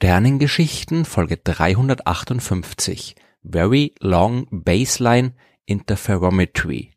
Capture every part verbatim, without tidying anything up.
Sternengeschichten, Folge dreihundertachtundfünfzig, Very Long Baseline Interferometry.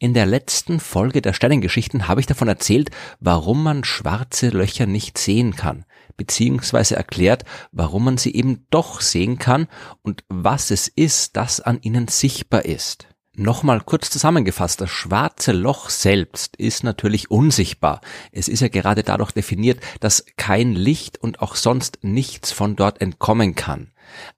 In der letzten Folge der Sternengeschichten habe ich davon erzählt, warum man schwarze Löcher nicht sehen kann, beziehungsweise erklärt, warum man sie eben doch sehen kann und was es ist, das an ihnen sichtbar ist. Nochmal kurz zusammengefasst, das schwarze Loch selbst ist natürlich unsichtbar. Es ist ja gerade dadurch definiert, dass kein Licht und auch sonst nichts von dort entkommen kann.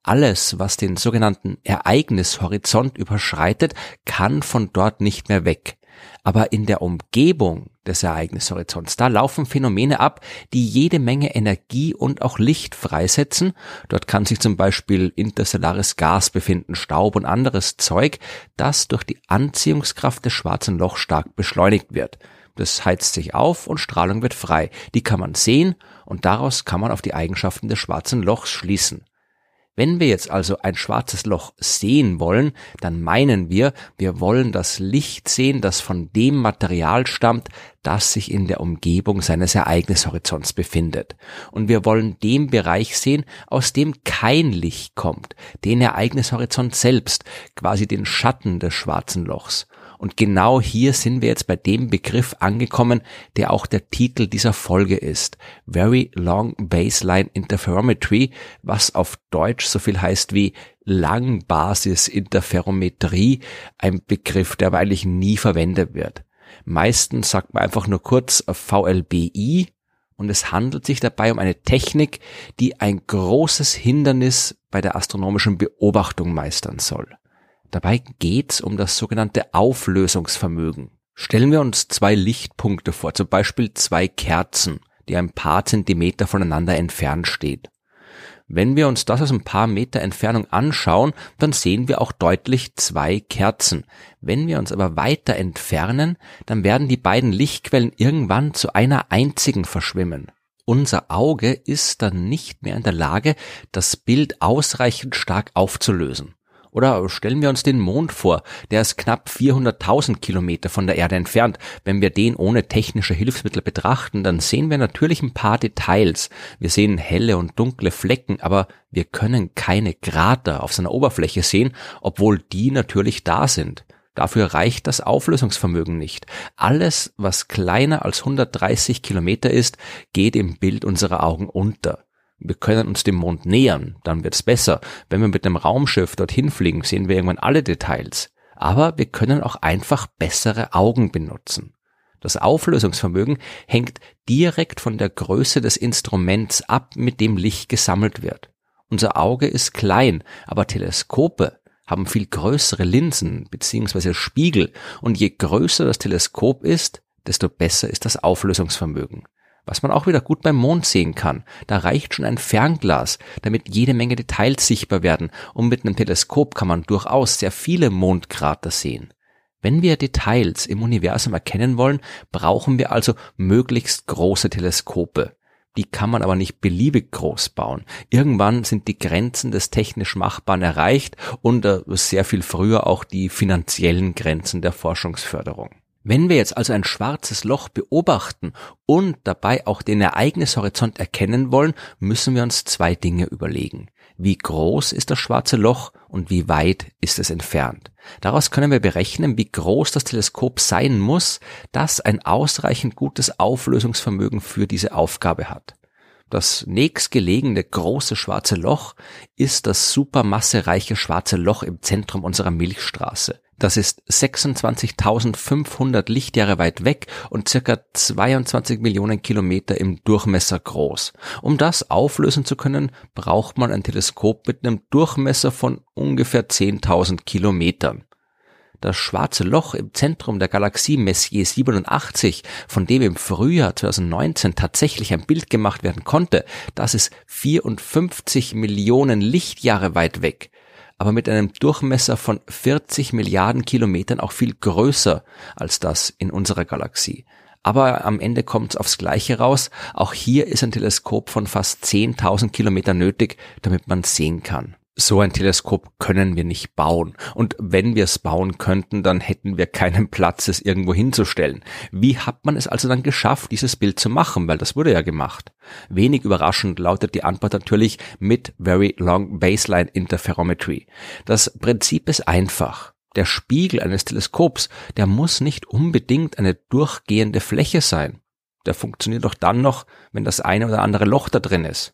Alles, was den sogenannten Ereignishorizont überschreitet, kann von dort nicht mehr weg. Aber in der Umgebung des Ereignishorizonts, da laufen Phänomene ab, die jede Menge Energie und auch Licht freisetzen. Dort kann sich zum Beispiel interstellares Gas befinden, Staub und anderes Zeug, das durch die Anziehungskraft des schwarzen Lochs stark beschleunigt wird. Das heizt sich auf und Strahlung wird frei. Die kann man sehen und daraus kann man auf die Eigenschaften des schwarzen Lochs schließen. Wenn wir jetzt also ein schwarzes Loch sehen wollen, dann meinen wir, wir wollen das Licht sehen, das von dem Material stammt, das sich in der Umgebung seines Ereignishorizonts befindet. Und wir wollen den Bereich sehen, aus dem kein Licht kommt, den Ereignishorizont selbst, quasi den Schatten des schwarzen Lochs. Und genau hier sind wir jetzt bei dem Begriff angekommen, der auch der Titel dieser Folge ist. Very Long Baseline Interferometry, was auf Deutsch so viel heißt wie Langbasis-Interferometrie, ein Begriff, der aber eigentlich nie verwendet wird. Meistens sagt man einfach nur kurz V L B I und es handelt sich dabei um eine Technik, die ein großes Hindernis bei der astronomischen Beobachtung meistern soll. Dabei geht's um das sogenannte Auflösungsvermögen. Stellen wir uns zwei Lichtpunkte vor, zum Beispiel zwei Kerzen, die ein paar Zentimeter voneinander entfernt stehen. Wenn wir uns das aus ein paar Meter Entfernung anschauen, dann sehen wir auch deutlich zwei Kerzen. Wenn wir uns aber weiter entfernen, dann werden die beiden Lichtquellen irgendwann zu einer einzigen verschwimmen. Unser Auge ist dann nicht mehr in der Lage, das Bild ausreichend stark aufzulösen. Oder stellen wir uns den Mond vor, der ist knapp vierhunderttausend Kilometer von der Erde entfernt. Wenn wir den ohne technische Hilfsmittel betrachten, dann sehen wir natürlich ein paar Details. Wir sehen helle und dunkle Flecken, aber wir können keine Krater auf seiner Oberfläche sehen, obwohl die natürlich da sind. Dafür reicht das Auflösungsvermögen nicht. Alles, was kleiner als hundertdreißig Kilometer ist, geht im Bild unserer Augen unter. Wir können uns dem Mond nähern, dann wird's besser. Wenn wir mit einem Raumschiff dorthin fliegen, sehen wir irgendwann alle Details. Aber wir können auch einfach bessere Augen benutzen. Das Auflösungsvermögen hängt direkt von der Größe des Instruments ab, mit dem Licht gesammelt wird. Unser Auge ist klein, aber Teleskope haben viel größere Linsen bzw. Spiegel und je größer das Teleskop ist, desto besser ist das Auflösungsvermögen. Was man auch wieder gut beim Mond sehen kann. Da reicht schon ein Fernglas, damit jede Menge Details sichtbar werden. Und mit einem Teleskop kann man durchaus sehr viele Mondkrater sehen. Wenn wir Details im Universum erkennen wollen, brauchen wir also möglichst große Teleskope. Die kann man aber nicht beliebig groß bauen. Irgendwann sind die Grenzen des technisch Machbaren erreicht und sehr viel früher auch die finanziellen Grenzen der Forschungsförderung. Wenn wir jetzt also ein schwarzes Loch beobachten und dabei auch den Ereignishorizont erkennen wollen, müssen wir uns zwei Dinge überlegen. Wie groß ist das schwarze Loch und wie weit ist es entfernt? Daraus können wir berechnen, wie groß das Teleskop sein muss, das ein ausreichend gutes Auflösungsvermögen für diese Aufgabe hat. Das nächstgelegene große schwarze Loch ist das supermassereiche schwarze Loch im Zentrum unserer Milchstraße. Das ist sechsundzwanzigtausendfünfhundert Lichtjahre weit weg und circa zweiundzwanzig Millionen Kilometer im Durchmesser groß. Um das auflösen zu können, braucht man ein Teleskop mit einem Durchmesser von ungefähr zehntausend Kilometern. Das schwarze Loch im Zentrum der Galaxie Messier siebenundachtzig, von dem im Frühjahr zweitausendneunzehn tatsächlich ein Bild gemacht werden konnte, das ist vierundfünfzig Millionen Lichtjahre weit weg, aber mit einem Durchmesser von vierzig Milliarden Kilometern auch viel größer als das in unserer Galaxie. Aber am Ende kommt's aufs Gleiche raus, auch hier ist ein Teleskop von fast zehntausend Kilometern nötig, damit man sehen kann. so ein Teleskop können wir nicht bauen. Und wenn wir es bauen könnten, dann hätten wir keinen Platz, es irgendwo hinzustellen. Wie hat man es also dann geschafft, dieses Bild zu machen? Weil das wurde ja gemacht. Wenig überraschend lautet die Antwort natürlich mit Very Long Baseline Interferometry. Das Prinzip ist einfach. Der Spiegel eines Teleskops, der muss nicht unbedingt eine durchgehende Fläche sein. Der funktioniert doch dann noch, wenn das eine oder andere Loch da drin ist.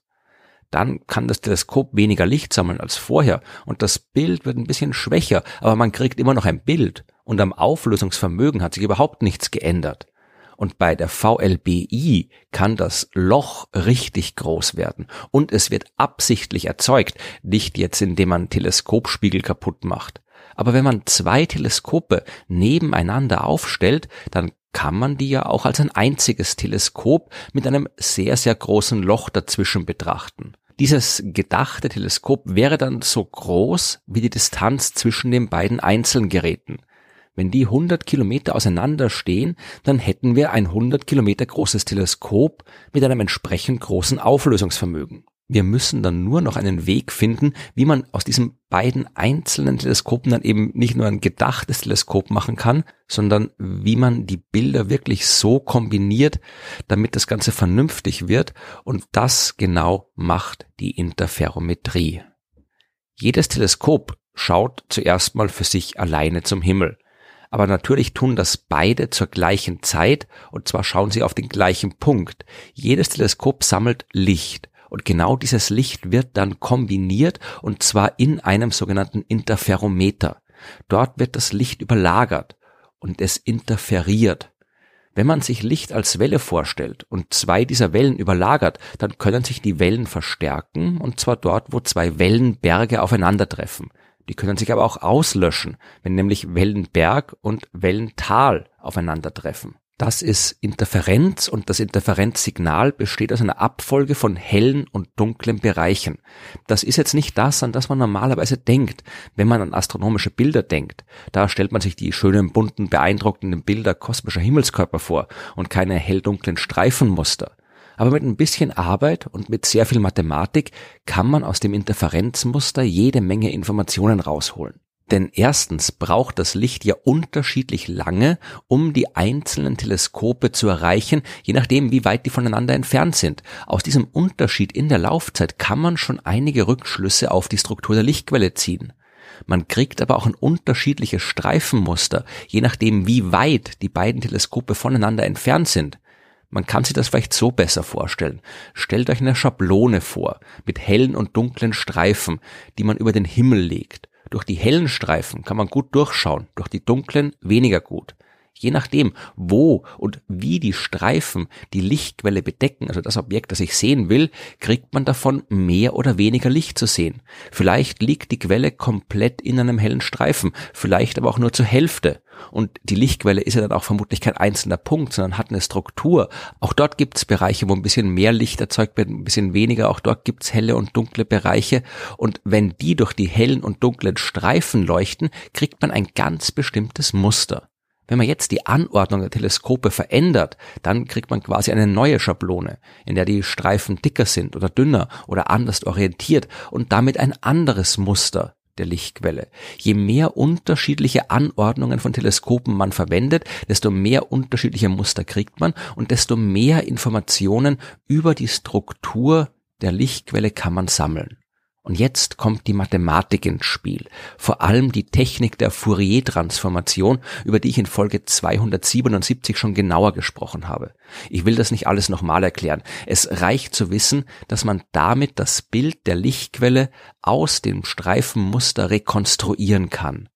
Dann kann das Teleskop weniger Licht sammeln als vorher und das Bild wird ein bisschen schwächer, aber man kriegt immer noch ein Bild und am Auflösungsvermögen hat sich überhaupt nichts geändert. Und bei der V L B I kann das Loch richtig groß werden und es wird absichtlich erzeugt, nicht jetzt indem man Teleskopspiegel kaputt macht. Aber wenn man zwei Teleskope nebeneinander aufstellt, dann kann man die ja auch als ein einziges Teleskop mit einem sehr, sehr großen Loch dazwischen betrachten. Dieses gedachte Teleskop wäre dann so groß wie die Distanz zwischen den beiden Einzelgeräten. Wenn die hundert Kilometer auseinander stehen, dann hätten wir ein hundert Kilometer großes Teleskop mit einem entsprechend großen Auflösungsvermögen. Wir müssen dann nur noch einen Weg finden, wie man aus diesen beiden einzelnen Teleskopen dann eben nicht nur ein gedachtes Teleskop machen kann, sondern wie man die Bilder wirklich so kombiniert, damit das Ganze vernünftig wird. Und das genau macht die Interferometrie. Jedes Teleskop schaut zuerst mal für sich alleine zum Himmel. Aber natürlich tun das beide zur gleichen Zeit und zwar schauen sie auf den gleichen Punkt. Jedes Teleskop sammelt Licht. Und genau dieses Licht wird dann kombiniert und zwar in einem sogenannten Interferometer. Dort wird das Licht überlagert und es interferiert. Wenn man sich Licht als Welle vorstellt und zwei dieser Wellen überlagert, dann können sich die Wellen verstärken und zwar dort, wo zwei Wellenberge aufeinandertreffen. Die können sich aber auch auslöschen, wenn nämlich Wellenberg und Wellental aufeinandertreffen. Das ist Interferenz und das Interferenzsignal besteht aus einer Abfolge von hellen und dunklen Bereichen. Das ist jetzt nicht das, an das man normalerweise denkt, wenn man an astronomische Bilder denkt. Da stellt man sich die schönen, bunten, beeindruckenden Bilder kosmischer Himmelskörper vor und keine helldunklen Streifenmuster. Aber mit ein bisschen Arbeit und mit sehr viel Mathematik kann man aus dem Interferenzmuster jede Menge Informationen rausholen. Denn erstens braucht das Licht ja unterschiedlich lange, um die einzelnen Teleskope zu erreichen, je nachdem, wie weit die voneinander entfernt sind. Aus diesem Unterschied in der Laufzeit kann man schon einige Rückschlüsse auf die Struktur der Lichtquelle ziehen. Man kriegt aber auch ein unterschiedliches Streifenmuster, je nachdem, wie weit die beiden Teleskope voneinander entfernt sind. Man kann sich das vielleicht so besser vorstellen. Stellt euch eine Schablone vor, mit hellen und dunklen Streifen, die man über den Himmel legt. Durch die hellen Streifen kann man gut durchschauen, durch die dunklen weniger gut. Je nachdem, wo und wie die Streifen die Lichtquelle bedecken, also das Objekt, das ich sehen will, kriegt man davon mehr oder weniger Licht zu sehen. Vielleicht liegt die Quelle komplett in einem hellen Streifen, vielleicht aber auch nur zur Hälfte. Und die Lichtquelle ist ja dann auch vermutlich kein einzelner Punkt, sondern hat eine Struktur. Auch dort gibt es Bereiche, wo ein bisschen mehr Licht erzeugt wird, ein bisschen weniger. Auch dort gibt es helle und dunkle Bereiche. Und wenn die durch die hellen und dunklen Streifen leuchten, kriegt man ein ganz bestimmtes Muster. Wenn man jetzt die Anordnung der Teleskope verändert, dann kriegt man quasi eine neue Schablone, in der die Streifen dicker sind oder dünner oder anders orientiert und damit ein anderes Muster der Lichtquelle. Je mehr unterschiedliche Anordnungen von Teleskopen man verwendet, desto mehr unterschiedliche Muster kriegt man und desto mehr Informationen über die Struktur der Lichtquelle kann man sammeln. Und jetzt kommt die Mathematik ins Spiel, vor allem die Technik der Fourier-Transformation, über die ich in Folge zweihundertsiebenundsiebzig schon genauer gesprochen habe. Ich will das nicht alles nochmal erklären. Es reicht zu wissen, dass man damit das Bild der Lichtquelle aus dem Streifenmuster rekonstruieren kann.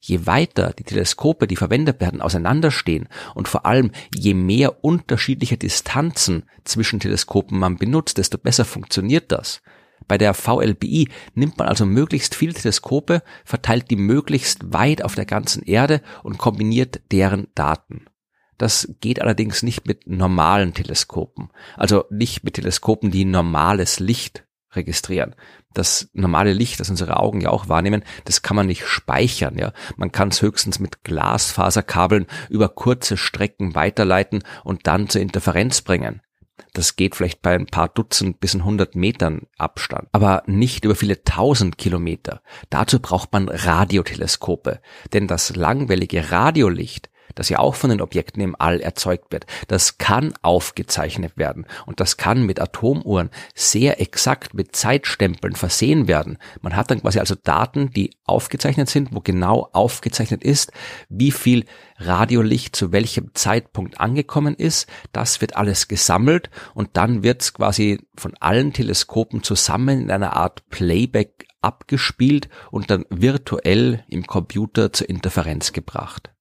Je weiter die Teleskope, die verwendet werden, auseinanderstehen und vor allem je mehr unterschiedliche Distanzen zwischen Teleskopen man benutzt, desto besser funktioniert das. Bei der V L B I nimmt man also möglichst viele Teleskope, verteilt die möglichst weit auf der ganzen Erde und kombiniert deren Daten. Das geht allerdings nicht mit normalen Teleskopen, also nicht mit Teleskopen, die normales Licht registrieren. Das normale Licht, das unsere Augen ja auch wahrnehmen, das kann man nicht speichern, ja. Man kann es höchstens mit Glasfaserkabeln über kurze Strecken weiterleiten und dann zur Interferenz bringen. Das geht vielleicht bei ein paar Dutzend bis ein hundert Metern Abstand, aber nicht über viele tausend Kilometer. Dazu braucht man Radioteleskope, denn das langwellige Radiolicht, das ja auch von den Objekten im All erzeugt wird, das kann aufgezeichnet werden und das kann mit Atomuhren sehr exakt mit Zeitstempeln versehen werden. Man hat dann quasi also Daten, die aufgezeichnet sind, wo genau aufgezeichnet ist, wie viel Radiolicht zu welchem Zeitpunkt angekommen ist. Das wird alles gesammelt und dann wird es quasi von allen Teleskopen zusammen in einer Art Playback abgespielt und dann virtuell im Computer zur Interferenz gebracht.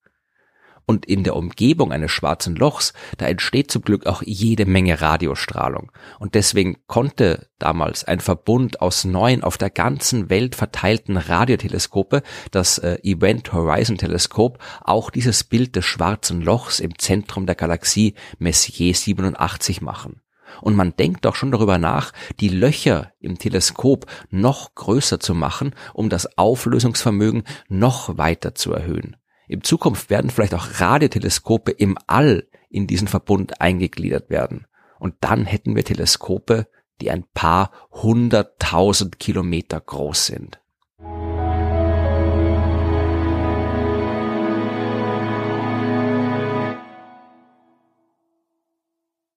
Und in der Umgebung eines schwarzen Lochs, da entsteht zum Glück auch jede Menge Radiostrahlung. Und deswegen konnte damals ein Verbund aus neun auf der ganzen Welt verteilten Radioteleskope, das äh, Event Horizon Teleskop, auch dieses Bild des schwarzen Lochs im Zentrum der Galaxie Messier siebenundachtzig machen. Und man denkt doch schon darüber nach, die Löcher im Teleskop noch größer zu machen, um das Auflösungsvermögen noch weiter zu erhöhen. In Zukunft werden vielleicht auch Radioteleskope im All in diesen Verbund eingegliedert werden. Und dann hätten wir Teleskope, die ein paar hunderttausend Kilometer groß sind.